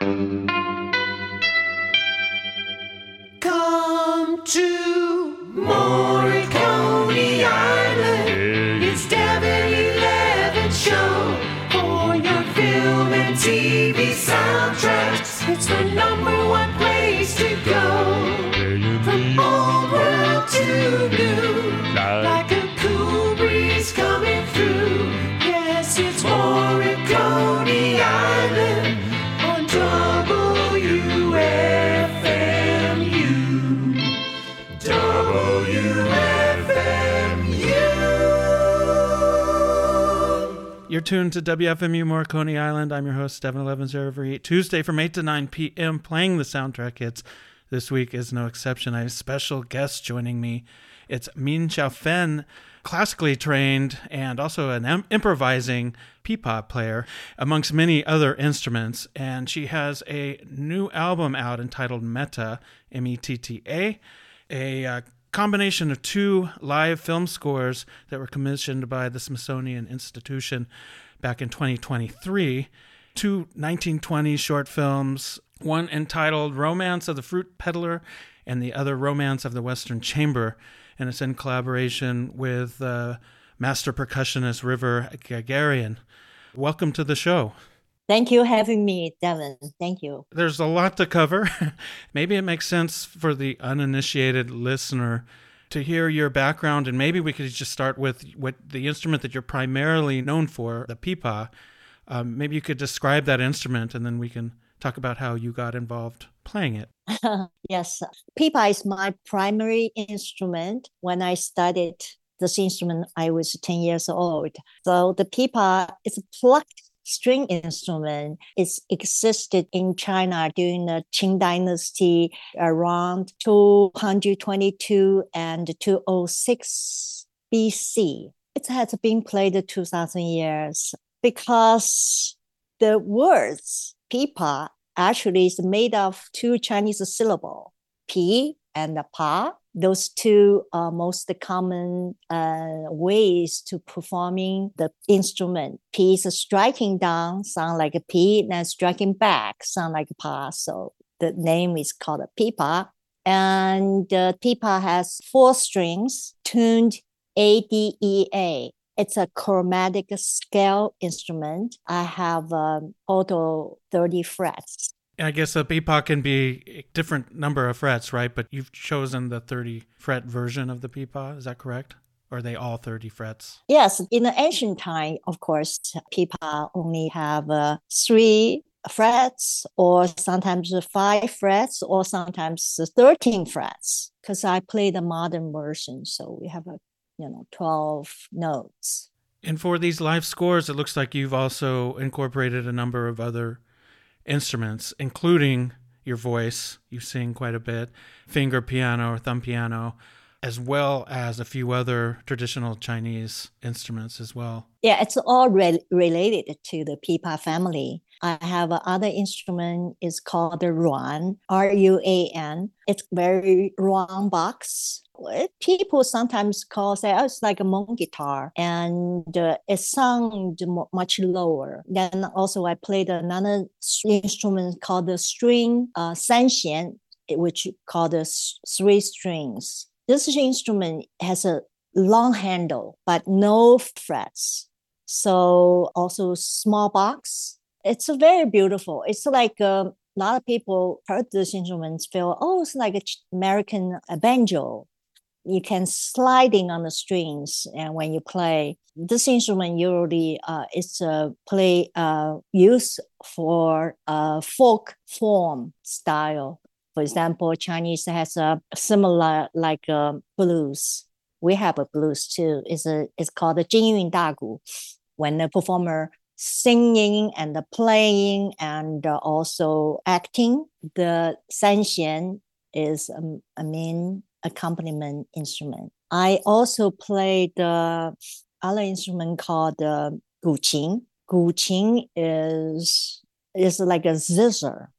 Come to Morricone Island. It's W11 show for your film and TV soundtracks. It's the #1 place to go. From old world to new, like a cool breeze coming through. Yes, it's Morricone Island on WFMU. WFMU. You're tuned to WFMU Morricone Island. I'm your host, Devin 1108, Tuesday from 8 to 9 p.m. playing the soundtrack hits. This week is no exception. I have special guests joining me. It's Min Xiaofen, classically trained and also an improvising peepop player, amongst many other instruments. And she has a new album out entitled Metta, Metta, a combination of 2 live film scores that were commissioned by the Smithsonian Institution back in 2023, 2 1920 short films, one entitled Romance of the Fruit Peddler and the other Romance of the Western Chamber. And it's in collaboration with master percussionist River Gagarian. Welcome to the show. Thank you for having me, Devin. Thank you. There's a lot to cover. Maybe it makes sense for the uninitiated listener to hear your background. And maybe we could just start with what the instrument that you're primarily known for, the pipa. Maybe you could describe that instrument and then we can talk about how you got involved playing it. Yes, pipa is my primary instrument. When I started this instrument, I was 10 years old. So the pipa is a plucked string instrument. It existed in China during the Qing Dynasty around 222 and 206 BC. It has been played 2,000 years because the words pipa actually is made of 2 Chinese syllables, pi and pa. Those 2 are most common ways to performing the instrument. Pi is striking down, sound like a pi, and striking back, sound like a pa. So the name is called a pipa. And pipa has 4 strings, tuned A, D, E, A. It's a chromatic scale instrument. I have auto 30 frets. I guess a pipa can be a different number of frets, right? But you've chosen the 30 fret version of the pipa. Is that correct? Or are they all 30 frets? Yes. In the ancient time, of course, pipa only have 3 frets or sometimes 5 frets or sometimes 13 frets. Because I play the modern version, so we have 12 notes. And for these live scores, it looks like you've also incorporated a number of other instruments, including your voice. You sing quite a bit, finger piano or thumb piano, as well as a few other traditional Chinese instruments as well. Yeah, it's all related to the pipa family. I have another instrument, it's called the Ruan, R-U-A-N. It's very round box. People sometimes say it's like a Hmong guitar, and it sounds much lower. Then also I played another instrument called the string, Sanxian, which called the 3 strings. This instrument has a long handle, but no frets. So also small box. It's very beautiful. It's like a lot of people heard this instrument feel, it's like an American banjo. You can sliding on the strings, and when you play this instrument, usually it's used for folk form style. For example, Chinese has a similar like blues. We have a blues too. It's called the jing yun dagu, when the performer singing and playing and also acting. The Sanxian is a main accompaniment instrument. I also play the other instrument called the guqin. Guqin is like a zither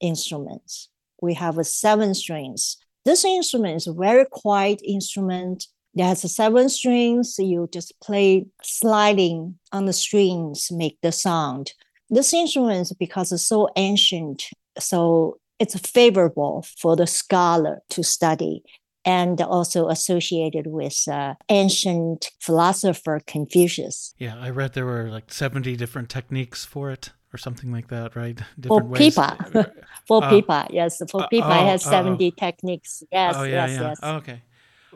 instrument. We have 7 strings. This instrument is a very quiet instrument. It has 7 strings. You just play sliding on the strings, make the sound. This instrument, because it's so ancient, so it's favorable for the scholar to study, and also associated with ancient philosopher Confucius. Yeah, I read there were like 70 different techniques for it or something like that, right? Different ways. For pipa, has 70 techniques. Yes. Oh, okay.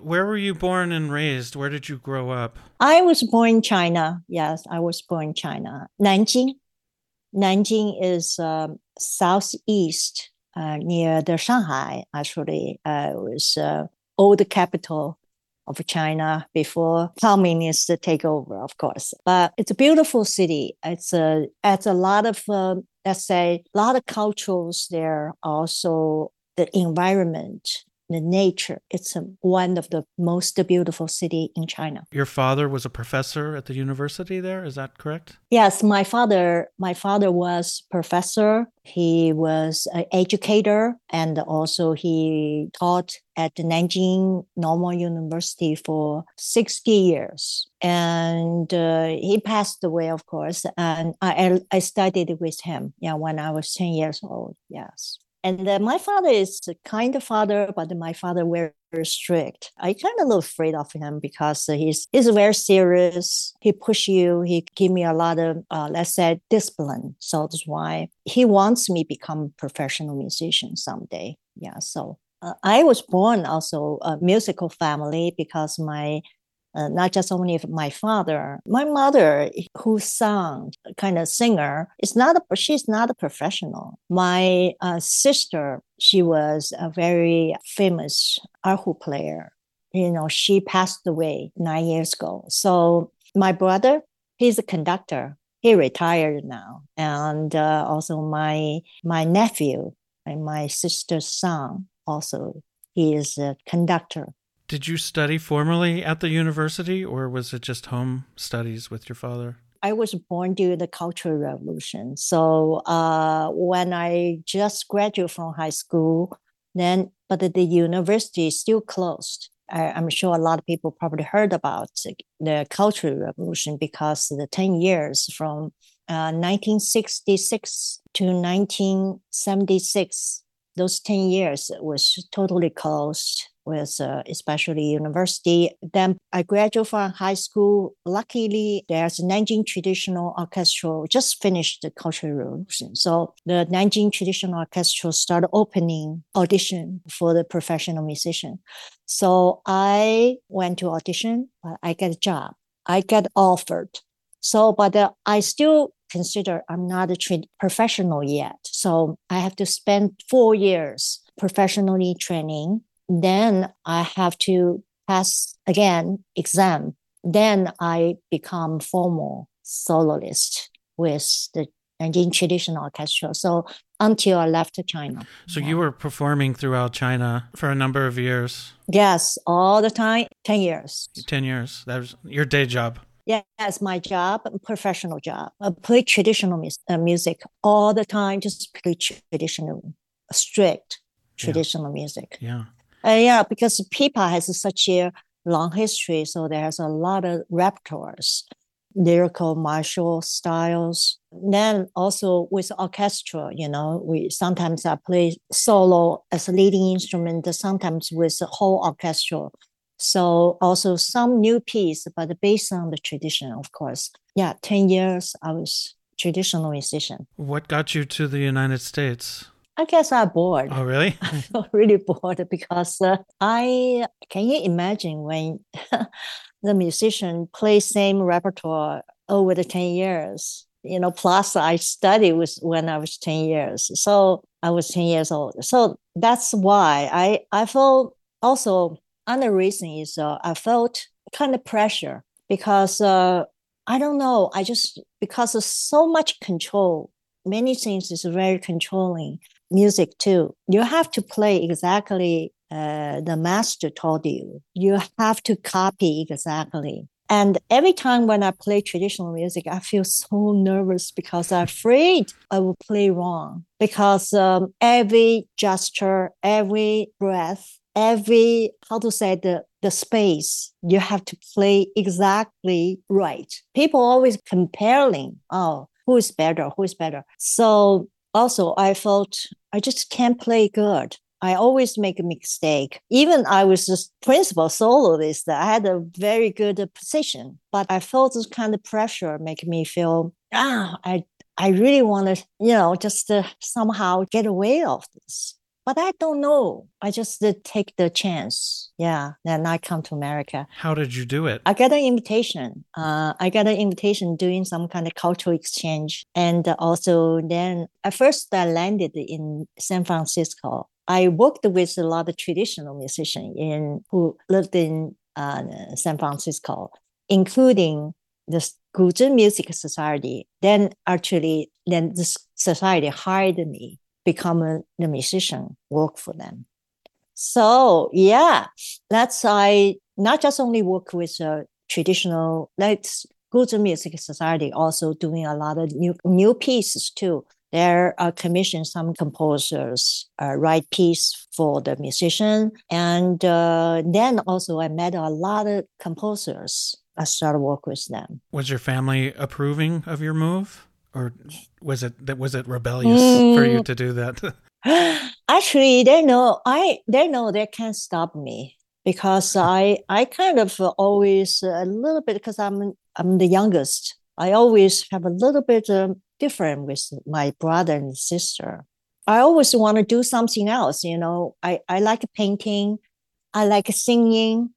Where were you born and raised? Where did you grow up? I was born in China. Yes, I was born in China. Nanjing. Nanjing is southeast near the Shanghai, actually. It was old capital of China before communists take over, of course. But it's a beautiful city. It's a lot of, let's say, a lot of cultures there. Also, the environment, the nature. It's one of the most beautiful city in China. Your father was a professor at the university there, is that correct? Yes, my father was professor. He was an educator, and also he taught at the Nanjing Normal University for 60 years. And he passed away, of course, and I studied with him when I was 10 years old, yes. And my father is a kind of father, but my father was very strict. I kind of was afraid of him because he's very serious. He push you. He give me a lot of, let's say, discipline. So that's why he wants me to become a professional musician someday. Yeah, so I was born also a musical family because not just only my father, my mother, who sang kind of singer, she's not a professional. My sister, she was a very famous arhu player. You know, she passed away 9 years ago. So my brother, he's a conductor. He retired now. And also my nephew and my sister's son also, he is a conductor. Did you study formally at the university, or was it just home studies with your father? I was born during the Cultural Revolution. So when I just graduated from high school, but the university is still closed. I'm sure a lot of people probably heard about the Cultural Revolution because the 10 years from 1966 to 1976, those 10 years was totally closed. With especially university. Then I graduated from high school. Luckily, there's Nanjing Traditional Orchestra just finished the Cultural Revolution. So the Nanjing Traditional Orchestra started opening audition for the professional musician. So I went to audition, but I get a job. I get offered. So, but I still consider I'm not a professional yet. So I have to spend 4 years professionally training. Then I have to pass again exam. Then I become formal soloist with the Nanjing Traditional Orchestra. So until I left China. So you were performing throughout China for a number of years? Yes, all the time, 10 years. 10 years. That was your day job? Yes, my job, professional job. I play traditional music all the time, just play traditional, strict traditional music. Yeah. Yeah, because pipa has such a long history, so there's a lot of repertoires, lyrical, martial styles. Then also with orchestra, you know, we sometimes I play solo as a leading instrument, sometimes with the whole orchestra. So also some new piece, but based on the tradition, of course. Yeah, 10 years I was traditional musician. What got you to the United States? I guess I'm bored. Oh, really? I feel really bored because can you imagine when the musician plays same repertoire over the 10 years? You know, plus I studied when I was 10 years. So I was 10 years old. So that's why I felt also another reason is I felt kind of pressure because I don't know. I just, because of so much control, many things is very controlling. Music too. You have to play exactly the master told you. You have to copy exactly. And every time when I play traditional music, I feel so nervous because I'm afraid I will play wrong. Because every gesture, every breath, every, the space, you have to play exactly right. People always comparing, Who is better? So also I felt I just can't play good. I always make a mistake. Even I was just principal soloist. I had a very good position, but I felt this kind of pressure make me feel, I really want to, just somehow get away of this. But I don't know. I just take the chance. Yeah. Then I come to America. How did you do it? I got an invitation. Doing some kind of cultural exchange. And also then at first I landed in San Francisco. I worked with a lot of traditional musicians who lived in San Francisco, including the Guzheng Music Society. Then the society hired me. Become a musician, work for them. So yeah, that's I not just only work with traditional, like Guzheng Music Society, also doing a lot of new pieces too. There are commissioned some composers write piece for the musician, and then also I met a lot of composers. I started work with them. Was your family approving of your move? Or was it rebellious for you to do that? Actually, they know they can't stop me because I kind of always a little bit, because I'm the youngest. I always have a little bit different with my brother and sister. I always want to do something else. I like painting. I like singing.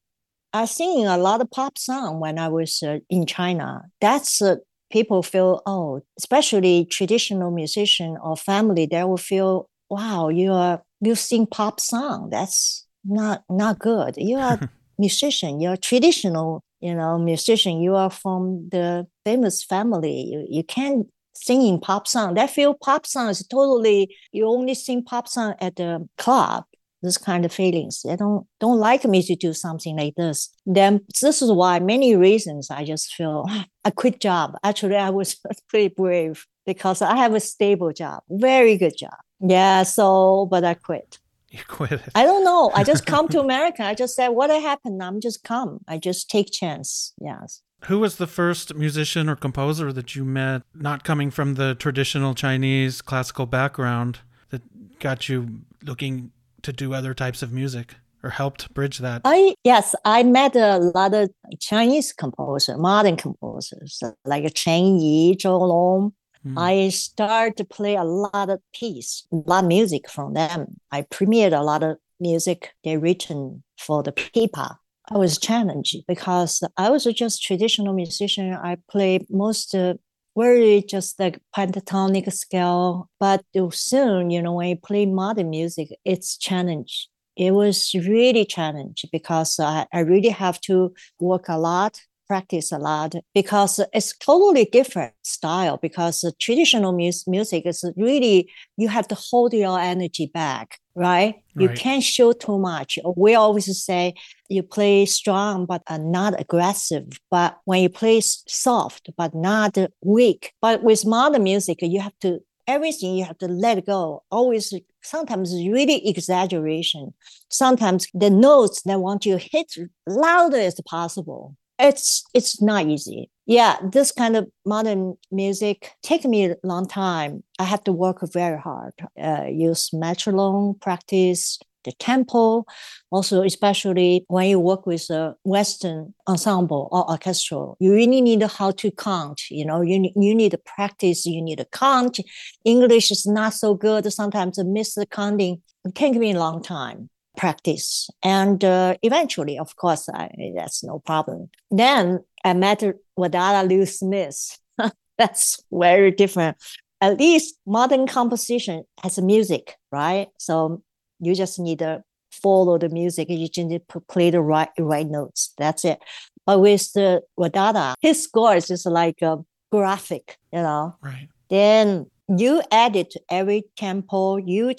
I was singing a lot of pop song when I was in China. That's people feel, especially traditional musician or family, they will feel, wow, you sing pop song. That's not good. You are a musician. You're a traditional, musician. You are from the famous family. You can't sing in pop song. They feel pop song is totally, you only sing pop song at the club. This kind of feelings. They don't like me to do something like this. Then this is why many reasons I just feel I quit job. Actually, I was pretty brave because I have a stable job, very good job. Yeah, but I quit. You quit? I don't know. I just come to America. I just said, what happened? I'm just come. I just take chance. Yes. Who was the first musician or composer that you met, not coming from the traditional Chinese classical background, that got you looking to do other types of music or helped bridge that? I met a lot of Chinese composers, modern composers, like Chen Yi, Zhou Long. I started to play a lot of piece, a lot of music from them. I premiered a lot of music they written for the pipa. I was challenged because I was just traditional musician. I played most very just like pentatonic scale, but soon, when you play modern music, it's challenge. It was really challenge because I really have to work a lot, practice a lot, because it's totally different style, because traditional music is really, you have to hold your energy back, right? You can't show too much. We always say you play strong, but not aggressive. But when you play soft, but not weak. But with modern music, you have to, everything you have to let go. Always, sometimes really exaggeration. Sometimes the notes they want you to hit louder as possible. It's not easy. Yeah, this kind of modern music take me a long time. I have to work very hard. Use metronome, practice the tempo. Also, especially when you work with a Western ensemble or orchestral, you really need how to count. You need to practice. You need to count. English is not so good. Sometimes I miss the counting. It takes me a long time. Practice. And eventually, of course, that's no problem. Then I met Wadada Leo Smith. That's very different. At least modern composition has music, right? So you just need to follow the music. You just need to play the right notes. That's it. But with the Wadada, his score is just like a graphic, Right. Then you edit every tempo. You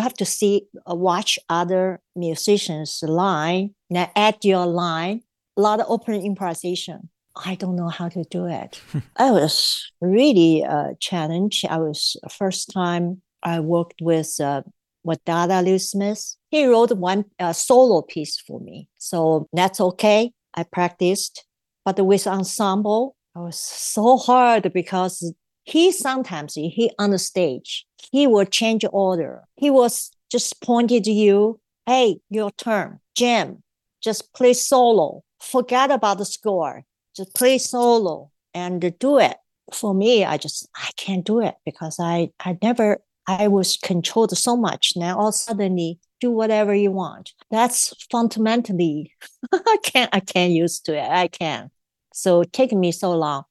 have to watch other musicians' line. Now add your line. A lot of open improvisation. I don't know how to do it. I was really challenged. I was first time I worked with Wadada Leo Smith. He wrote one solo piece for me, so that's okay. I practiced, but with ensemble, it was so hard because He sometimes, he on the stage, he will change order. He will just point to you, hey, your turn, jam, just play solo. Forget about the score, just play solo and do it. For me, I can't do it because I was controlled so much. Now all suddenly do whatever you want. That's fundamentally, I can't use to it. I can't. So it took me so long.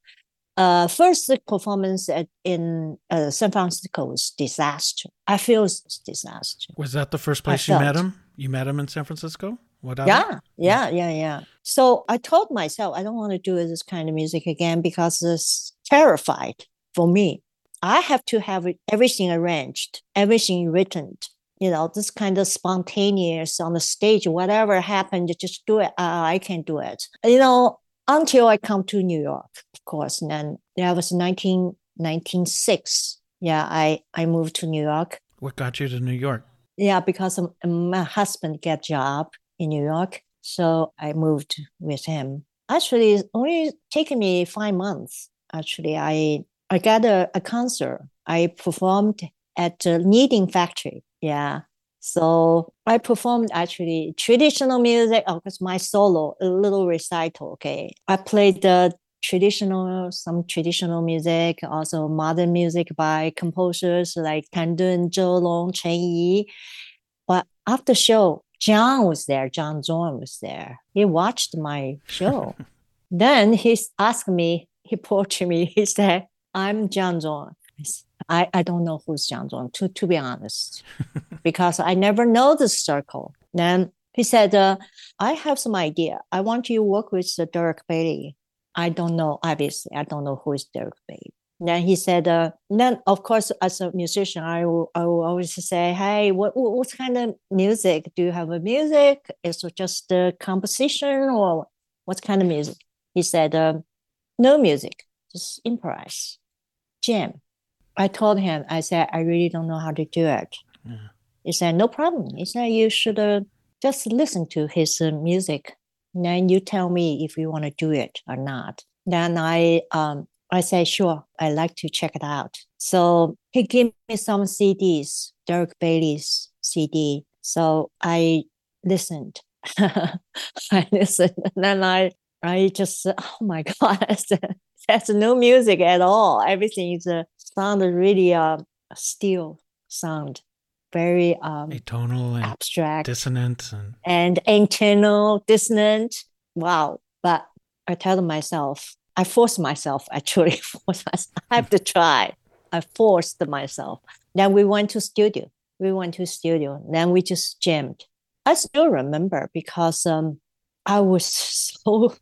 First, the performance in San Francisco was disaster. I feel it's disaster. Was that the first place you met him? You met him in San Francisco? Wadada? Yeah. So I told myself I don't want to do this kind of music again because it's terrified for me. I have to have everything arranged, everything written. You know, this kind of spontaneous on the stage, whatever happened, you just do it. I can do it. You know, until I come to New York, of course. And then that was 1996. Yeah, I moved to New York. What got you to New York? Yeah, because my husband got a job in New York. So I moved with him. Actually, it's only taken me 5 months. Actually, I got a concert. I performed at the Knitting Factory. Yeah. So I performed actually traditional music. Oh, because my solo, a little recital. Okay. I played some traditional music, also modern music by composers like Tan Dun, Zhou Long, Chen Yi. But after show, John Zorn was there. He watched my show. Then he asked me, he approached me, he said, I'm John Zorn. I don't know who's John Zorn, to be honest, because I never know this circle. Then he said, I have some idea. I want you to work with Derek Bailey. I don't know, obviously. I don't know who is Derek Bailey. Then he said, then of course, as a musician, I will always say, hey, what kind of music? Do you have a music? Is it just a composition or what kind of music? He said, no music, just improvise, jam. I told him, I said, I really don't know how to do it. Yeah. He said, no problem. He said, you should just listen to his music. And then you tell me if you want to do it or not. Then I said, sure, I'd like to check it out. So he gave me some CDs, Derek Bailey's CD. So I listened. And then I just, oh my God, there's no music at all. Everything is sound really still sound, very atonal, and abstract, dissonant, and internal dissonant. Wow! But I tell myself, I force myself. I have to try. I forced myself. Then we went to studio. Then we just jammed. I still remember because I was so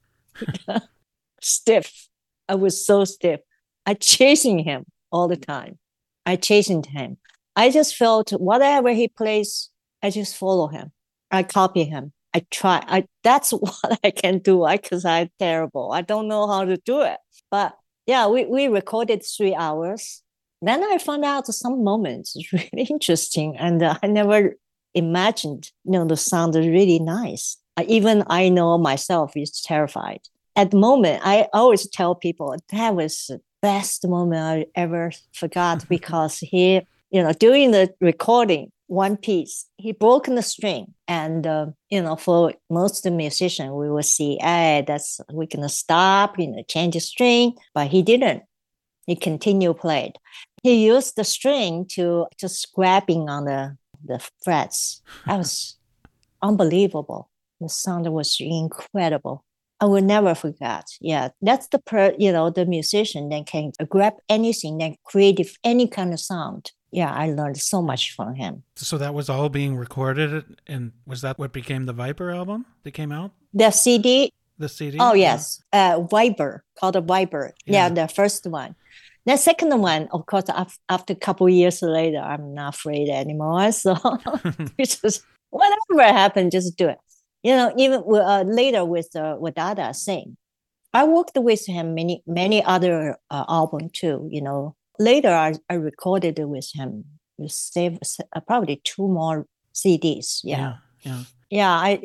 stiff. I chasing him. All the time. I chastened him. I just felt whatever he plays, I just follow him. I copy him. I try. That's what I can do. Because I'm terrible. I don't know how to do it. But yeah, we recorded 3 hours. Then I found out some moments really interesting. And I never imagined, the sound is really nice. Even I know myself is terrified. At the moment, I always tell people that was best moment I ever forgot because he, during the recording, one piece, he broke the string. And, for most of the musicians, we will see, we're going to stop, change the string. But he didn't. He continued played. He used the string to just grabbing on the frets. That was unbelievable. The sound was incredible. I will never forget. Yeah, that's the musician that can grab anything, that creative, any kind of sound. Yeah, I learned so much from him. So that was all being recorded, and was that what became the Viper album that came out? The CD. Oh, yes. Viper, called a Viper. Yeah. The first one. The second one, of course, after a couple of years later, I'm not afraid anymore. So it's just whatever happened, just do it. Even later with Wadada Singh, I worked with him many other albums too. Later I recorded with him. We saved probably 2 more CDs. Yeah. I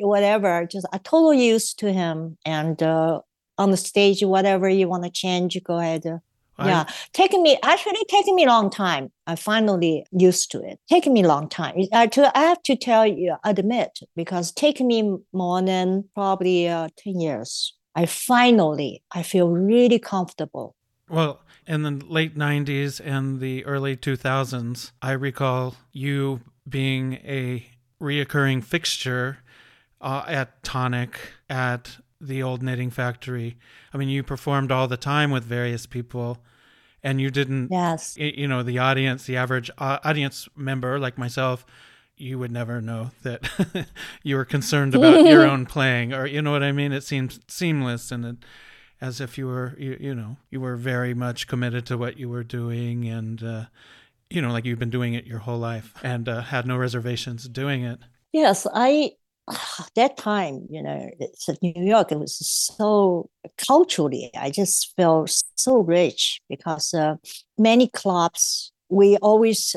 totally used to him. And on the stage, whatever you want to change, go ahead. Yeah, taking me a long time. I finally used to it. Taking me a long time. I have to tell you, admit, because taking me more than probably 10 years. I feel really comfortable. Well, in the late 90s and the early 2000s, I recall you being a reoccurring fixture at Tonic, at the old Knitting Factory. I mean, you performed all the time with various people, and you didn't, yes. You know, the audience, the average audience member like myself, you would never know that you were concerned about your own playing, or, you know what I mean? It seemed seamless, and it, as if you were, you were very much committed to what you were doing, and, you know, like you've been doing it your whole life and had no reservations doing it. Yes, that time, you know, it's New York, it was so culturally, I just felt so rich because many clubs, I always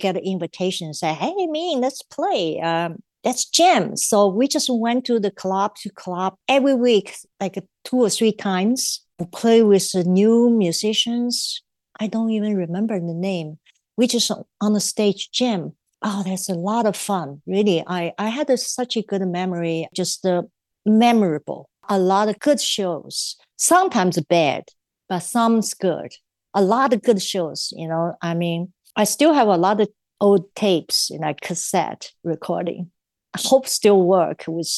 get an invitation and say, hey, Min, let's play. That's jam. So we just went to club every week, like 2 or 3 times, to play with the new musicians. I don't even remember the name. We just on the stage jam. Oh, that's a lot of fun. Really, I had such a good memory, just memorable. A lot of good shows, sometimes bad, but some's good. A lot of good shows, you know. I mean, I still have a lot of old tapes, you know, cassette recording. I hope still work with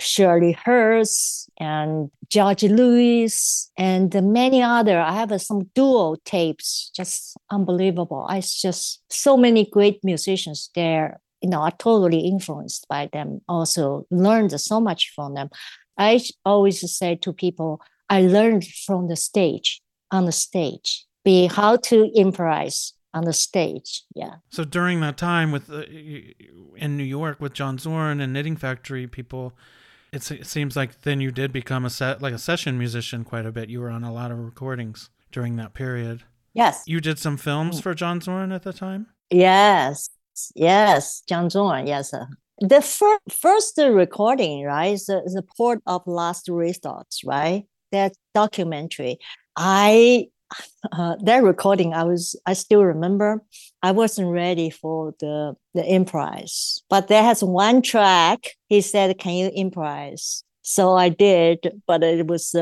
Shirley Hurst and George Lewis and many other. I have some duo tapes, just unbelievable. It's just so many great musicians there. You know, I totally influenced by them. Also learned so much from them. I always say to people, I learned from the stage, on the stage, be how to improvise. On the stage, yeah. So during that time with in New York with John Zorn and Knitting Factory people, it seems like then you did become a session musician quite a bit. You were on a lot of recordings during that period. Yes. You did some films for John Zorn at the time? Yes, John Zorn, yes. The first recording, right, is the Port of Last Resort, right? That documentary. That recording, I still remember. I wasn't ready for the improvise, but there has one track. He said, "Can you improvise?" So I did, but it was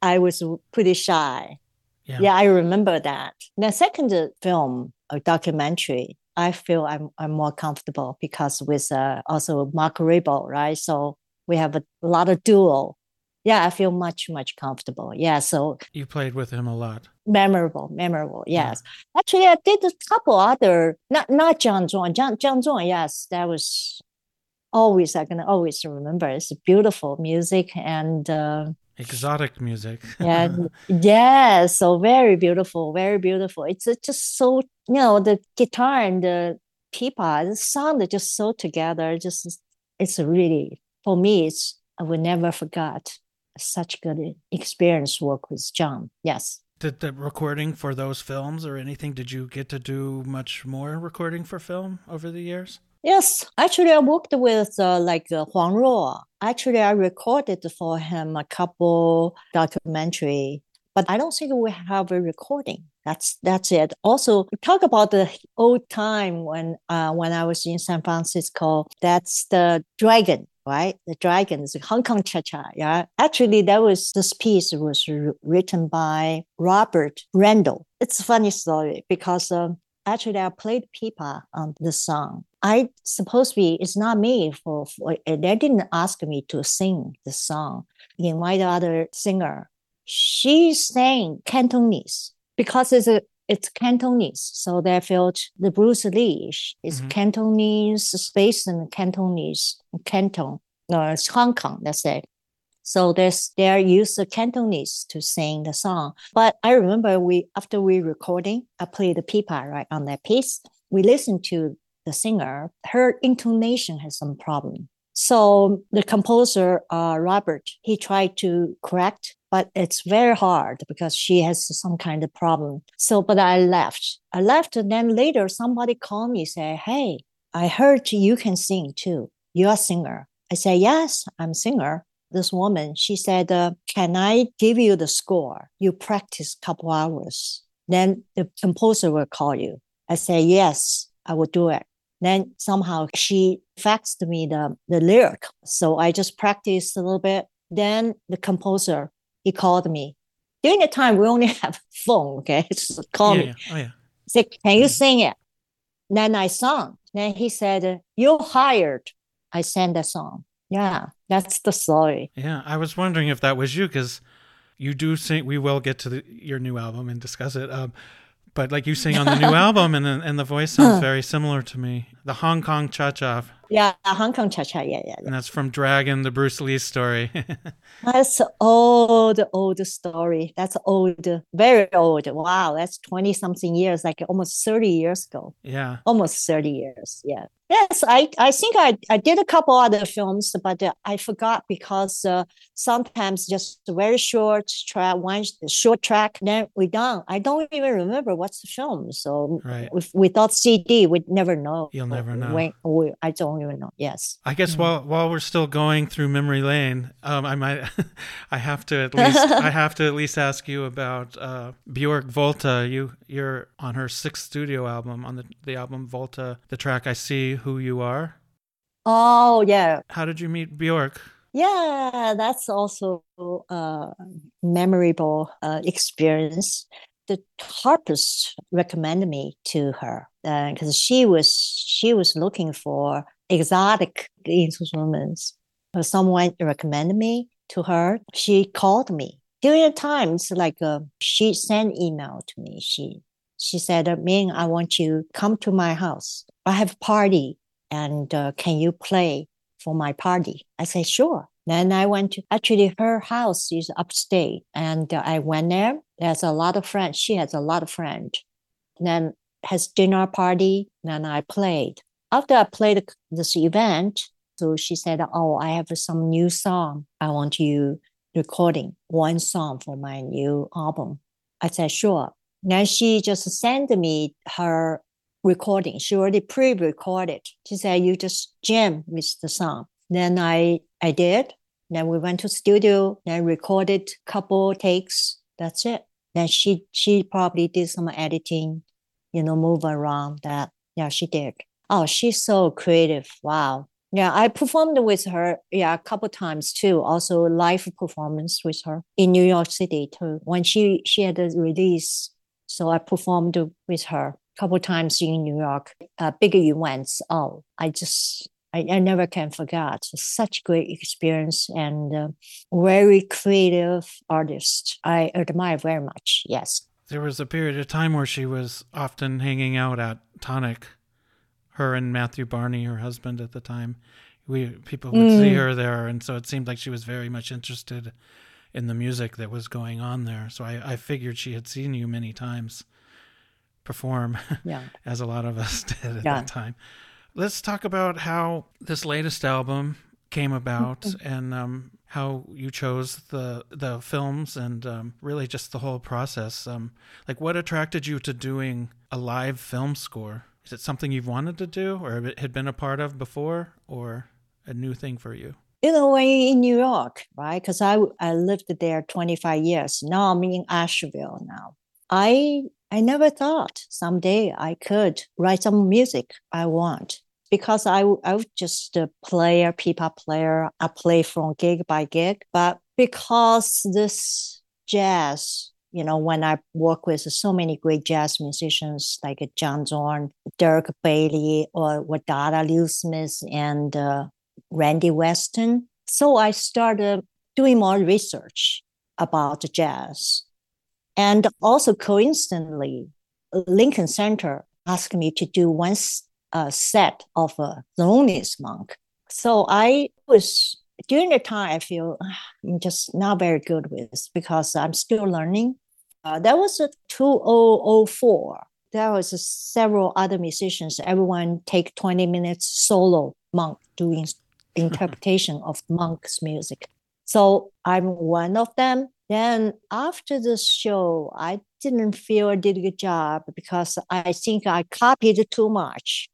I was pretty shy. Yeah, I remember that. The second film, a documentary, I feel I'm more comfortable because with also Mark Ribot, right? So we have a lot of duo. Yeah, I feel much comfortable. Yeah, so you played with him a lot. Memorable. Yes, yeah. Actually, I did a couple other. Not John Zorn. John Zorn. Yes, that was always. I can always remember. It's beautiful music and exotic music. Yeah, yeah. So very beautiful. It's just so, you know, the guitar and the pipa, the sound are just so together. Just it's really, for me, I will never forget. Such good experience work with John. Yes. Did the recording for those films or anything, did you get to do much more recording for film over the years? Yes. Actually, I worked with Huang Ruo. Actually, I recorded for him a couple documentary, but I don't think we have a recording. That's it. Also, talk about the old time when I was in San Francisco. That's the dragon. Right? The Dragons, Hong Kong Cha-Cha, yeah. Actually, this piece was written by Robert Randall. It's a funny story because actually I played pipa on the song. I supposed to be, it's not me, they didn't ask me to sing the song. They invited other singer. She sang Cantonese because it's Cantonese. So they felt the Bruce Lee is Cantonese, space and Cantonese, Canton. No, it's Hong Kong, that's it. So they used the Cantonese to sing the song. But I remember after we recording, I played the pipa, right, on that piece. We listened to the singer. Her intonation has some problem. So the composer, Robert, he tried to correct, but it's very hard because she has some kind of problem. So, but I left. And then later somebody called me, say, hey, I heard you can sing too. You're a singer. I say, yes, I'm a singer. this woman, she said, can I give you the score? You practice a couple hours. Then the composer will call you. I say, yes, I will do it. Then somehow she faxed me the lyric. So I just practiced a little bit. Then the composer, he called me. During the time, we only have phone, okay? Just call me. Yeah. Oh, yeah. Say, can you sing it? Then I sung. Then he said, you're hired. I sang the song. Yeah, that's the story. Yeah, I was wondering if that was you, because you do sing. We will get to your new album and discuss it. But like you sing on the new album, and the voice sounds very similar to me. The Hong Kong Cha-Cha. Yeah, Hong Kong Cha-Cha, yeah. And that's from Dragon, the Bruce Lee story. That's old story. That's old, very old. Wow, that's 20-something years, like almost 30 years ago. Yeah. Almost 30 years, yeah. Yes, I think I did a couple other films, but I forgot because sometimes just very short track, one short track, then we're done. I don't even remember what's the film. So right. If without CD, we'd never know. You'll never know. I don't even know. Yes. I guess while we're still going through memory lane, I have to at least ask you about Björk Volta. You're on her sixth studio album, on the album Volta. The track I See Who You Are. Oh yeah. How did you meet Björk? Yeah, that's also a memorable experience. The harpist recommended me to her because she was looking for exotic instruments. Someone recommended me to her. She called me during the times like she sent email to me. She said, "Ming, I want you to come to my house. I have a party, and can you play for my party?" I said, sure. Then I went to, actually her house is upstate, and I went there. There's a lot of friends. She has a lot of friends. Then has dinner party, then I played. After I played this event, so she said, oh, I have some new song. I want you recording one song for my new album. I said, sure. Then she just sent me her recording. She already pre-recorded. She said, you just jam with the song. Then I did. Then we went to studio, then recorded couple takes. That's it. Then she probably did some editing, move around that. Yeah, she did. Oh, she's so creative. Wow. Yeah, I performed with her a couple times too. Also live performance with her in New York City too. When she had a release, so I performed with her a couple times in New York. Bigger events. Oh, I never can forget. Such great experience and very creative artist. I admire very much, yes. There was a period of time where she was often hanging out at Tonic, her and Matthew Barney, her husband at the time. People would see her there, and so it seemed like she was very much interested in the music that was going on there. So I figured she had seen you many times perform, as a lot of us did at that time. Let's talk about how this latest album came about and how you chose the films and really just the whole process. Like, what attracted you to doing a live film score? Is it something you've wanted to do or had been a part of before, or a new thing for you? When you're in New York, right? Because I lived there 25 years. Now I'm in Asheville now. I never thought someday I could write some music I want. Because I was just a player, hip-hop player. I play from gig by gig. But because this jazz, when I work with so many great jazz musicians like John Zorn, Derek Bailey, or Wadada Leo Smith, and Randy Weston. So I started doing more research about jazz. And also coincidentally, Lincoln Center asked me to do one set of Thelonious Monk. So I was, during the time, I feel I'm just not very good with this because I'm still learning. That was 2004. There was several other musicians. Everyone take 20 minutes solo Monk doing interpretation of Monk's music. So I'm one of them. Then after this show, I didn't feel I did a good job because I think I copied too much.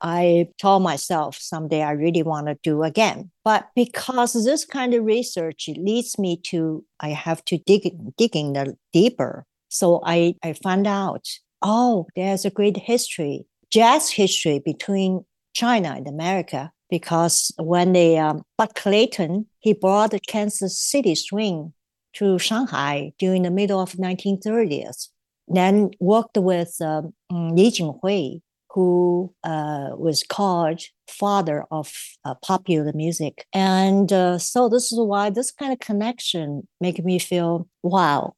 I told myself someday I really want to do again. But because this kind of research leads me to, I have to digging deeper. So I found out, there's a great history, jazz history between China and America. Because when Bud Clayton, he brought the Kansas City swing to Shanghai during the middle of 1930s, then worked with Li Jinghui, who was called father of popular music. And so this is why this kind of connection make me feel, wow,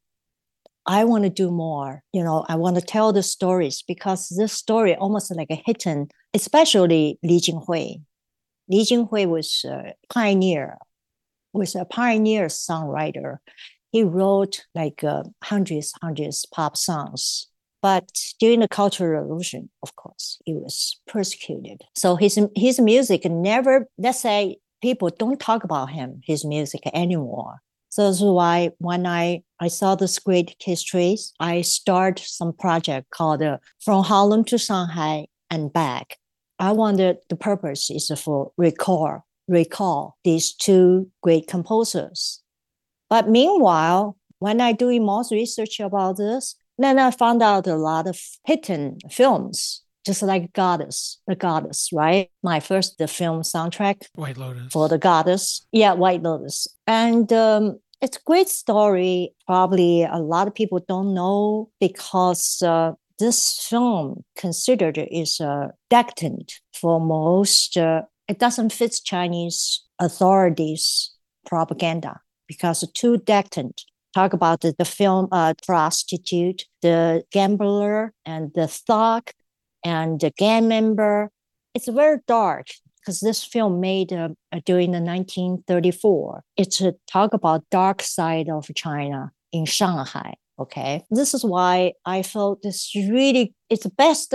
I want to do more. You know, I want to tell the stories, because this story almost like a hidden, especially Li Jinghui. Li Jinghui was a pioneer songwriter. He wrote like hundreds pop songs. But during the Cultural Revolution, of course, he was persecuted. So his music never, let's say, people don't talk about him, his music anymore. So this is why when I saw this great histories, I started some project called From Harlem to Shanghai and Back. I wanted, the purpose is for recall these two great composers. But meanwhile, when I doing more research about this, then I found out a lot of hidden films, just like The Goddess, right? My first film soundtrack. White Lotus. For The Goddess. Yeah, White Lotus. And it's a great story. Probably a lot of people don't know, because this film considered is decadent for most. It doesn't fit Chinese authorities' propaganda, because it's too decadent. Talk about the film prostitute, the gambler, and the thug, and the gang member. It's very dark, because this film made during the 1934. It's a talk about dark side of China in Shanghai. Okay, this is why I felt it's best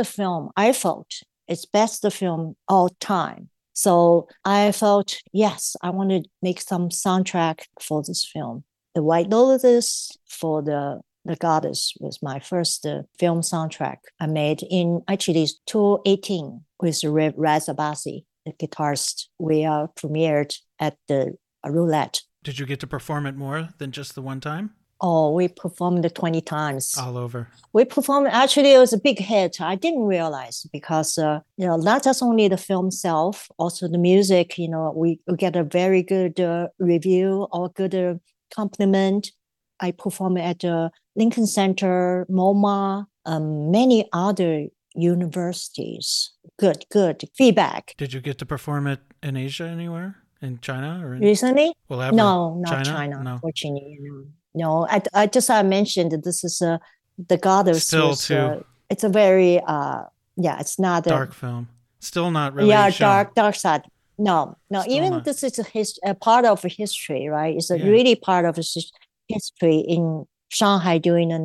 film all time. So I felt, yes, I want to make some soundtrack for this film. The White Lotus for the Goddess was my first film soundtrack I made in 2018 with Rez Abbasi, the guitarist. We premiered at the Roulette. Did you get to perform it more than just the one time? Oh, we performed 20 times. All over. Actually, it was a big hit. I didn't realize, because, not just only the film itself, also the music, we get a very good review or good compliment. I performed at the Lincoln Center, MoMA, many other universities. Good feedback. Did you get to perform it in Asia anywhere? In China? Or recently? No, not China, unfortunately. No, I mentioned that this is The Goddess. Still too. It's a very, it's not a dark film. Still not really. Yeah, shown. dark side. No. Still even not. This is a part of history, right? It's really part of history in Shanghai during the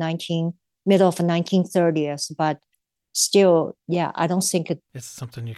middle of the 1930s. But still, I don't think it's something you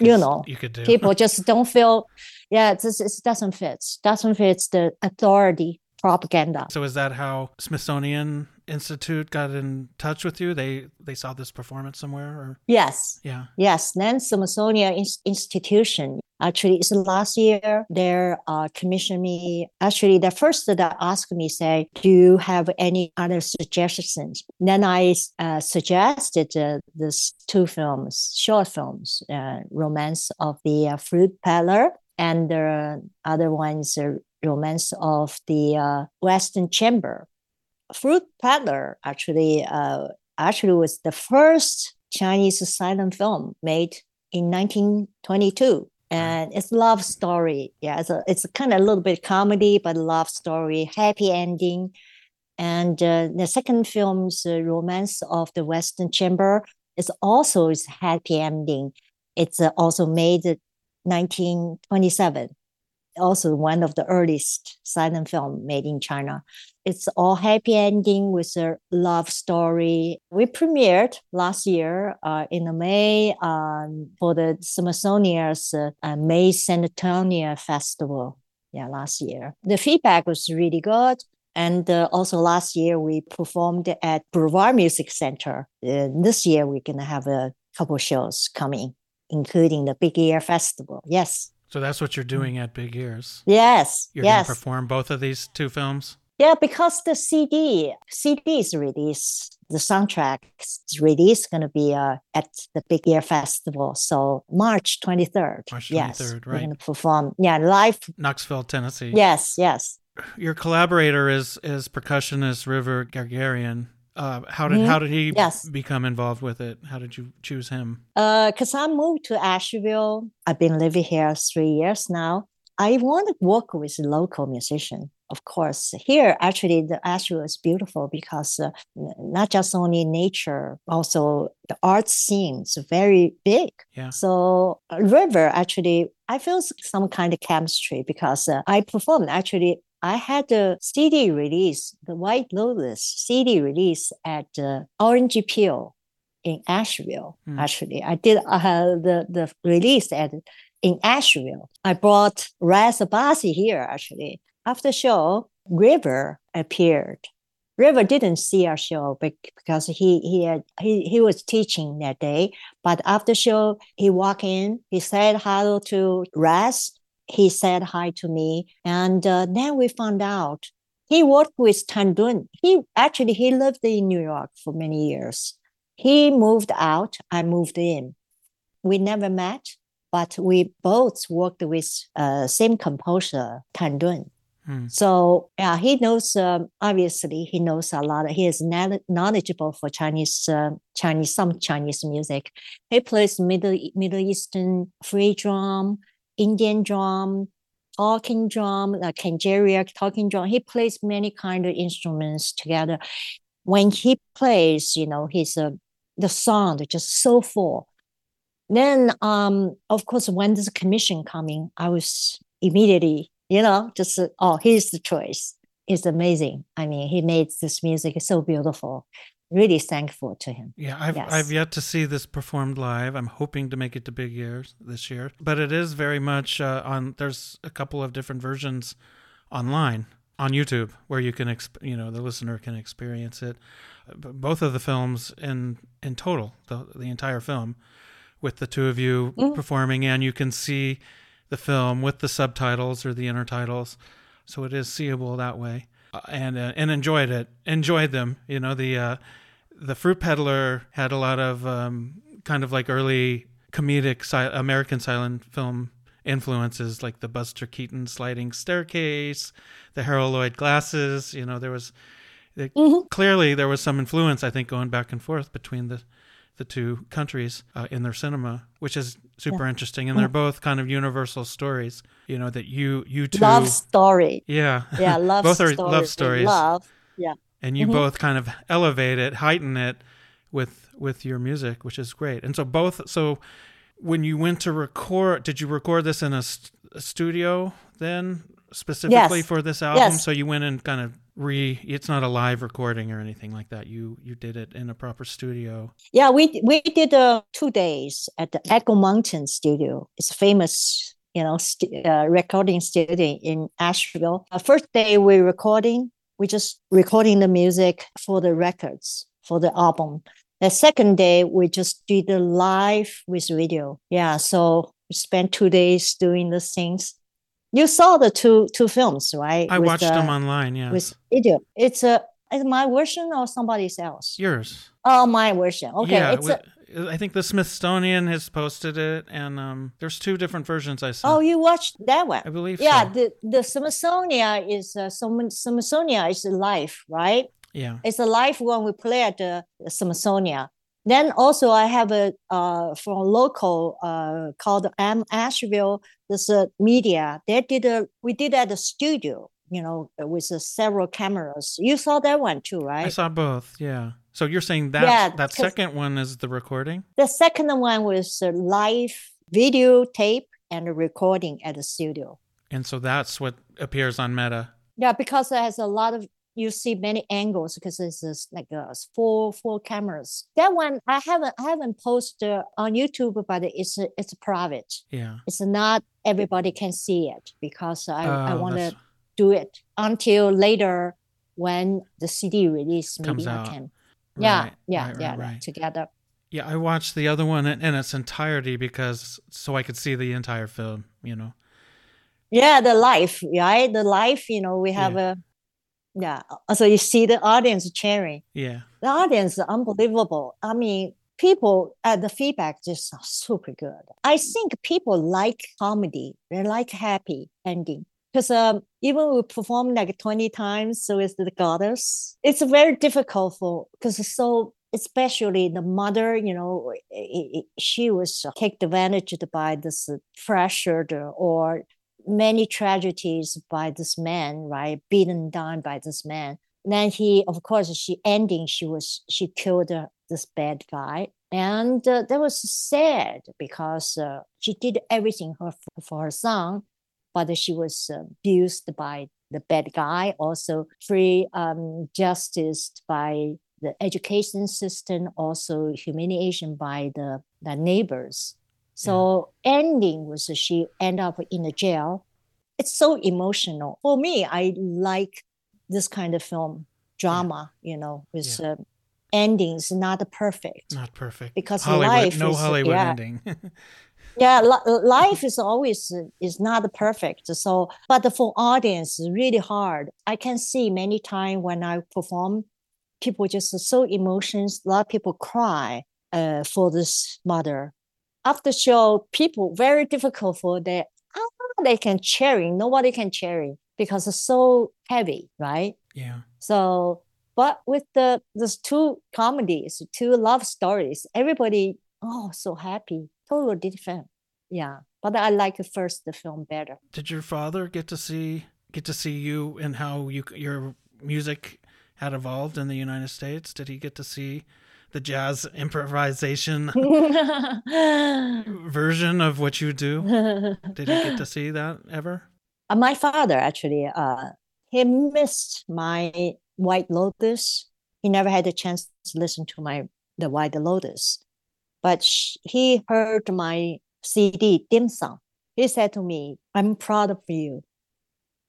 could do. People just don't feel. Yeah, it doesn't fit. Doesn't fit the authority. Propaganda. So is that how Smithsonian Institute got in touch with you? They saw this performance somewhere? Or? Yes. Yeah. Yes. Then Smithsonian Institution, actually, it's last year, they commissioned me. Actually, the first that asked me, say, do you have any other suggestions? Then I suggested these two films, short films, Romance of the Fruit Peddler, and the other ones Romance of the Western Chamber. Fruit Peddler actually was the first Chinese silent film made in 1922, and it's love story. Yeah, it's kind of a little bit comedy, but love story, happy ending. And the second film's Romance of the Western Chamber is also its happy ending. It's also made 1927. Also one of the earliest silent film made in China. It's all happy ending with a love story. We premiered last year in May for the Smithsonian's May Centennial Festival. Yeah, last year. The feedback was really good. And also last year we performed at Boulevard Music Center. This year we're going to have a couple shows coming including the Big Ear Festival. Yes. So that's what you're doing at Big Ears. Yes. You're going to perform both of these two films? Yeah, because the CD is released, the soundtrack is released, going to be at the Big Ear Festival. So March 23rd. March 23rd, yes, right. We're going to perform, live. Knoxville, Tennessee. Yes, yes. Your collaborator is percussionist River Gagarian. How did he become involved with it? How did you choose him? Because I moved to Asheville. I've been living here 3 years now. I want to work with a local musician. Of course, here, actually, the Asheville is beautiful because not just only nature, also the art scene is very big. Yeah. So River, actually, I feel some kind of chemistry because I performed, actually, I had the CD release, the White Lotus CD release at RNGPO in Asheville, actually. I did the release in Asheville. I brought Rez Abbasi here, actually. After the show, River appeared. River didn't see our show because he was teaching that day. But after the show, he walked in, he said hello to Rez. He said hi to me, and then we found out he worked with Tan Dun. He lived in New York for many years. He moved out, I moved in. We never met, but we both worked with same composer, Tan Dun. So he knows a lot. He is knowledgeable for Chinese music. He plays Middle Eastern free drum, Indian drum, talking drum, like Kangeria, talking drum. He plays many kind of instruments together. When he plays, he's the sound just so full. Then, of course, when there's a commission coming, I was immediately, here's the choice. It's amazing. I mean, he made this music so beautiful. Really thankful to him. Yeah, I've yet to see this performed live. I'm hoping to make it to Big Ears this year, but it is very much there's a couple of different versions online on YouTube where you can, the listener can experience it. Both of the films in total, the entire film with the two of you performing, and you can see the film with the subtitles or the intertitles. So it is seeable that way. And enjoyed them. The Fruit Peddler had a lot of kind of like early comedic American silent film influences, like the Buster Keaton sliding staircase, the Harold Lloyd glasses. Clearly there was some influence, I think, going back and forth between the two countries in their cinema, which is super interesting. And they're both kind of universal stories, that you two... Love story. Yeah. Yeah, love both stories. Both are love stories. Love, yeah. And you both kind of elevate it, heighten it with your music, which is great. And so so when you went to record, did you record this in a studio then, specifically for this album? Yes. So you went and kind of it's not a live recording or anything like that. You did it in a proper studio. Yeah, we did 2 days at the Echo Mountain Studio. It's a famous, recording studio in Asheville. First day we're recording. We're just recording the music for the records, for the album. The second day we just did the live with video. Yeah, so we spent 2 days doing those things. You saw the two films, right? I watched them online, yes. With video. It's my version or somebody else? Yours. Oh, my version. Okay. Yeah, I think the Smithsonian has posted it, and there's two different versions I saw. Oh, you watched that one? I believe so. Yeah, the Smithsonian is live, right? Yeah. It's a live one we play at the Smithsonian. Then also I have a from local called Asheville. This media they did we did at the studio, with several cameras. You saw that one too, right? I saw both. Yeah. So you're saying that that second one is the recording. The second one was a live videotape and a recording at the studio. And so that's what appears on Meta. Yeah, because it has a lot of. You see many angles because it's like four cameras. That one I haven't posted on YouTube, but it's private. Yeah, it's not everybody can see it because I want to do it until later when the CD release maybe comes out. I can. Right. Together. Yeah, I watched the other one in its entirety because so I could see the entire film, you know. Yeah, the life, right? The life, you know, we have so you see the audience cheering. Yeah. The audience is unbelievable. I mean, people, the feedback just super good. I think people like comedy. They like happy ending. Because even we perform like 20 times, so it's the Goddess. It's very difficult for, because it's so, especially the mother, you know, she was taken advantage by this pressure or many tragedies by this man, right? Beaten down by this man. Then he, of course, she killed this bad guy. And that was sad because she did everything for her son, but she was abused by the bad guy, also free justice by the education system, also humiliation by the neighbors. So ending was she end up in the jail. It's so emotional. For me, I like this kind of film, drama, you know, with endings not perfect. Not perfect. Because life is... No Hollywood ending. Yeah, life is always is not perfect. So, but for audience, it's really hard. I can see many times when I perform, people just so emotions. A lot of people cry for this mother. After show, people very difficult for that. They can cheering. Nobody can cheering because it's so heavy, right? Yeah. So, but with these two comedies, two love stories, everybody so happy. Totally different. Yeah. But I like the first film better. Did your father get to see you and how your music had evolved in the United States? Did he get to see the jazz improvisation version of what you do? Did he get to see that ever? My father actually, he missed my White Lotus. He never had a chance to listen to the White Lotus. But he heard my CD, Dim Sum. He said to me, I'm proud of you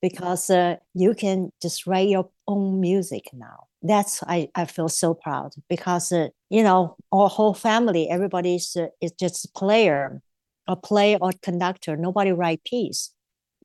because you can just write your own music now. That's, I feel so proud because, you know, our whole family, everybody's is just a player or conductor. Nobody write piece.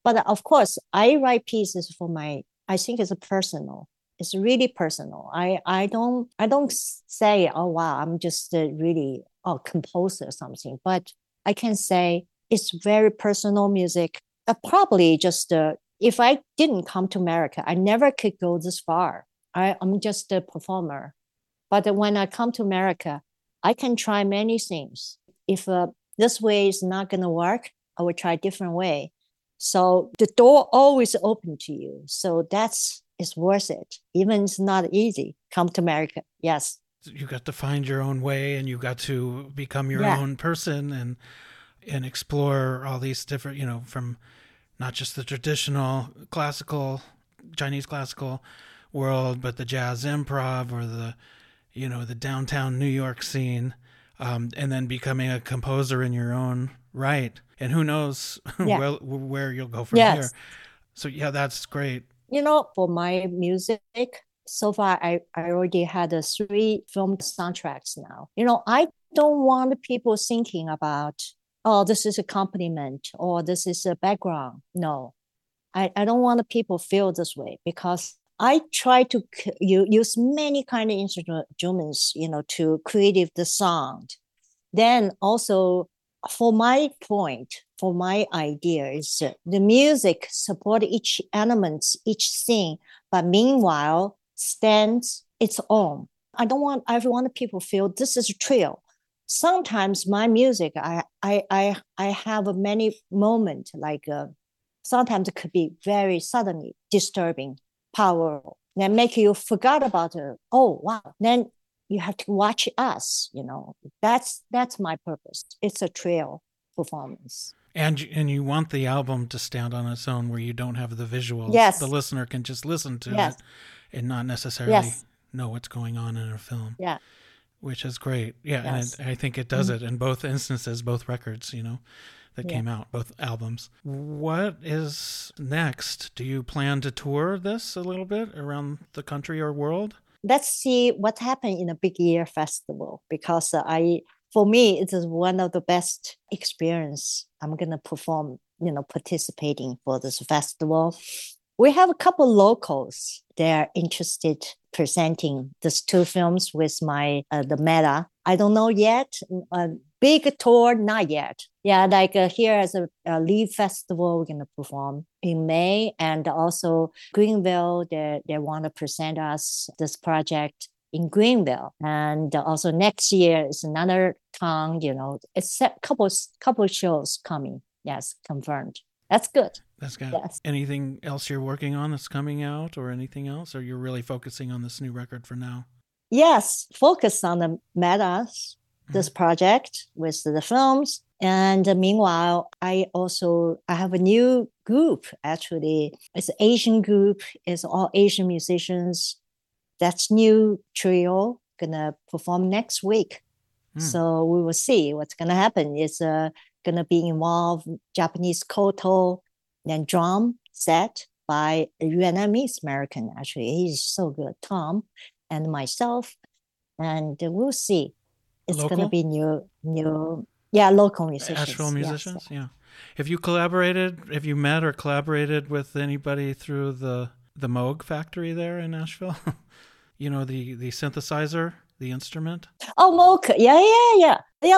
But of course, I write pieces for I think it's personal. It's really personal. I don't say, oh, wow, I'm just really... or composer or something, but I can say it's very personal music. Probably just if I didn't come to America, I never could go this far. I'm just a performer, but when I come to America, I can try many things. If this way is not going to work, I will try a different way. So the door always open to you. So it's worth it. Even it's not easy. Come to America, yes. You got to find your own way and you got to become your own person and explore all these different, you know, from not just the traditional classical, Chinese classical world, but the jazz improv or the, you know, the downtown New York scene, and then becoming a composer in your own right. And who knows where you'll go from here. So, yeah, that's great. You know, for my music, so far, I already had 3 film soundtracks now. You know, I don't want people thinking about, oh, this is a compliment or this is a background. No, I don't want people feel this way because I try to use many kind of instruments, you know, to create the sound. Then also for my idea is the music support each element, each thing. But meanwhile, stands its own. I want people to feel this is a trio. Sometimes my music, I have many moments, like sometimes it could be very suddenly disturbing, powerful, then make you forget about it. Oh, wow. Then you have to watch us, you know. That's my purpose. It's a trio performance. And you want the album to stand on its own where you don't have the visuals. Yes. The listener can just listen to it. And not necessarily know what's going on in a film, which is great. Yeah, and I think it does it in both instances, both records, you know, that came out, both albums. What is next? Do you plan to tour this a little bit around the country or world? let's see what happened in the Big Ear Festival, because for me, it is one of the best experience I'm going to perform, participating for this festival. We have a couple locals. They're interested presenting these two films with my the Metta. I don't know yet. Big tour, not yet. Yeah, here as a lead festival, we're going to perform in May. And also Greenville, they want to present us this project in Greenville. And also next year is another town, it's a couple shows coming. Yes, confirmed. That's good. That's good. Yes. Anything else you're working on that's coming out or anything else? Or you're really focusing on this new record for now? Yes, focus on the metas. This project with the films. And meanwhile, I have a new group, actually. It's an Asian group. It's all Asian musicians. That's new trio. Going to perform next week. So we will see what's going to happen. It's going to be involved Japanese koto and drum set by a Vietnamese American, actually. He's so good, Tom, and myself. And we'll see. It's going to be new, local musicians. Actual musicians, yes. Yeah. Have you met or collaborated with anybody through the Moog factory there in Nashville? The synthesizer, the instrument? Oh, Moog, yeah.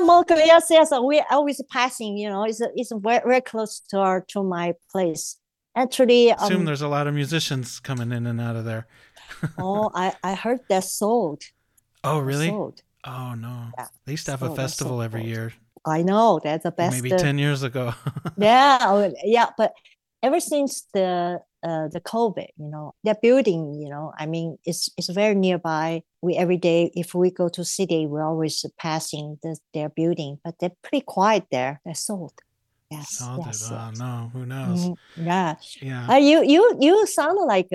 Moog, yes. We're always passing, it's very close to my place. Actually, I assume there's a lot of musicians coming in and out of there. Oh, I heard they're sold. Oh, really? Sold. Oh, no. Yeah. They used to have a festival every year. I know. That's the best. Maybe 10 years ago. Yeah. But ever since the COVID, that building, it's very nearby. We every day, if we go to city, we're always passing their building. But they're pretty quiet there. They're sold. Yes. Sold. Oh, no. Who knows? Mm-hmm. Yeah. You sound like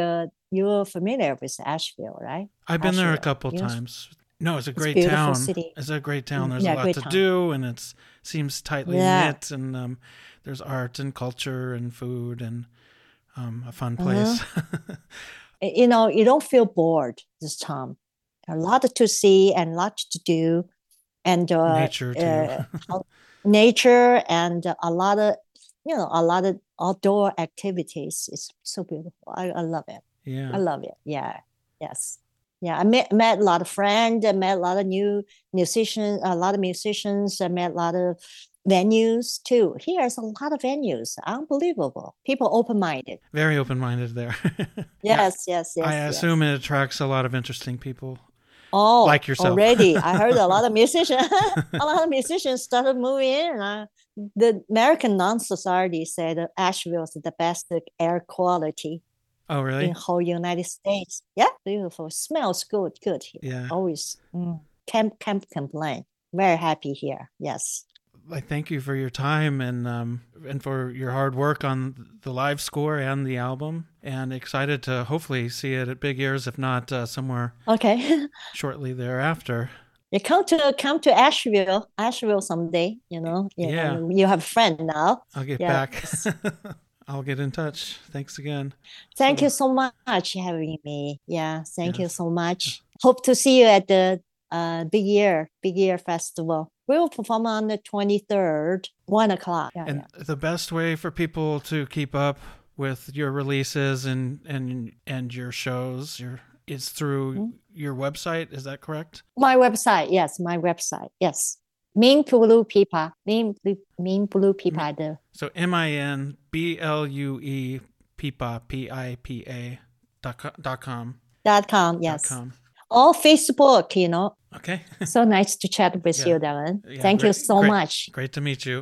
you're familiar with Asheville, right? I've been there a couple times. No, it's a great town. City. It's a great town. There's a lot to do, and it seems tightly knit. And there's art and culture and food and a fun place. You don't feel bored this time. A lot to see and a lot to do, and nature too. Nature and a lot of outdoor activities. It's so beautiful. I love it. Yeah, I love it. Yeah. Yes. Yeah, I met a lot of friends. I met a lot of new musicians. A lot of musicians. I met a lot of venues too. Here's a lot of venues. Unbelievable. People open-minded. Very open-minded there. Yes. I assume it attracts a lot of interesting people. Oh, like yourself. Already, I heard a lot of musicians. A lot of musicians started moving in. The American Nun Society said Asheville is the best air quality. Oh, really? In whole United States. Yeah, beautiful. Smells good here. Yeah. Always can't complain. Very happy here. Yes. I thank you for your time and for your hard work on the live score and the album. And excited to hopefully see it at Big Ears, if not somewhere. Okay. shortly thereafter. You come to Asheville someday. Yeah. You have a friend now. I'll get back. I'll get in touch. Thanks again. Thank you so much for having me. Yeah, thank you so much. Hope to see you at the Big Ear Festival. We will perform on the 23rd, 1 o'clock. The best way for people to keep up with your releases and your shows is through your website. Is that correct? My website, yes. Min Blue Pipa. So MINBLUEPIPA.com. .com. All Facebook. Okay. So nice to chat with you, Darren. Yeah, Thank you so much. Great to meet you.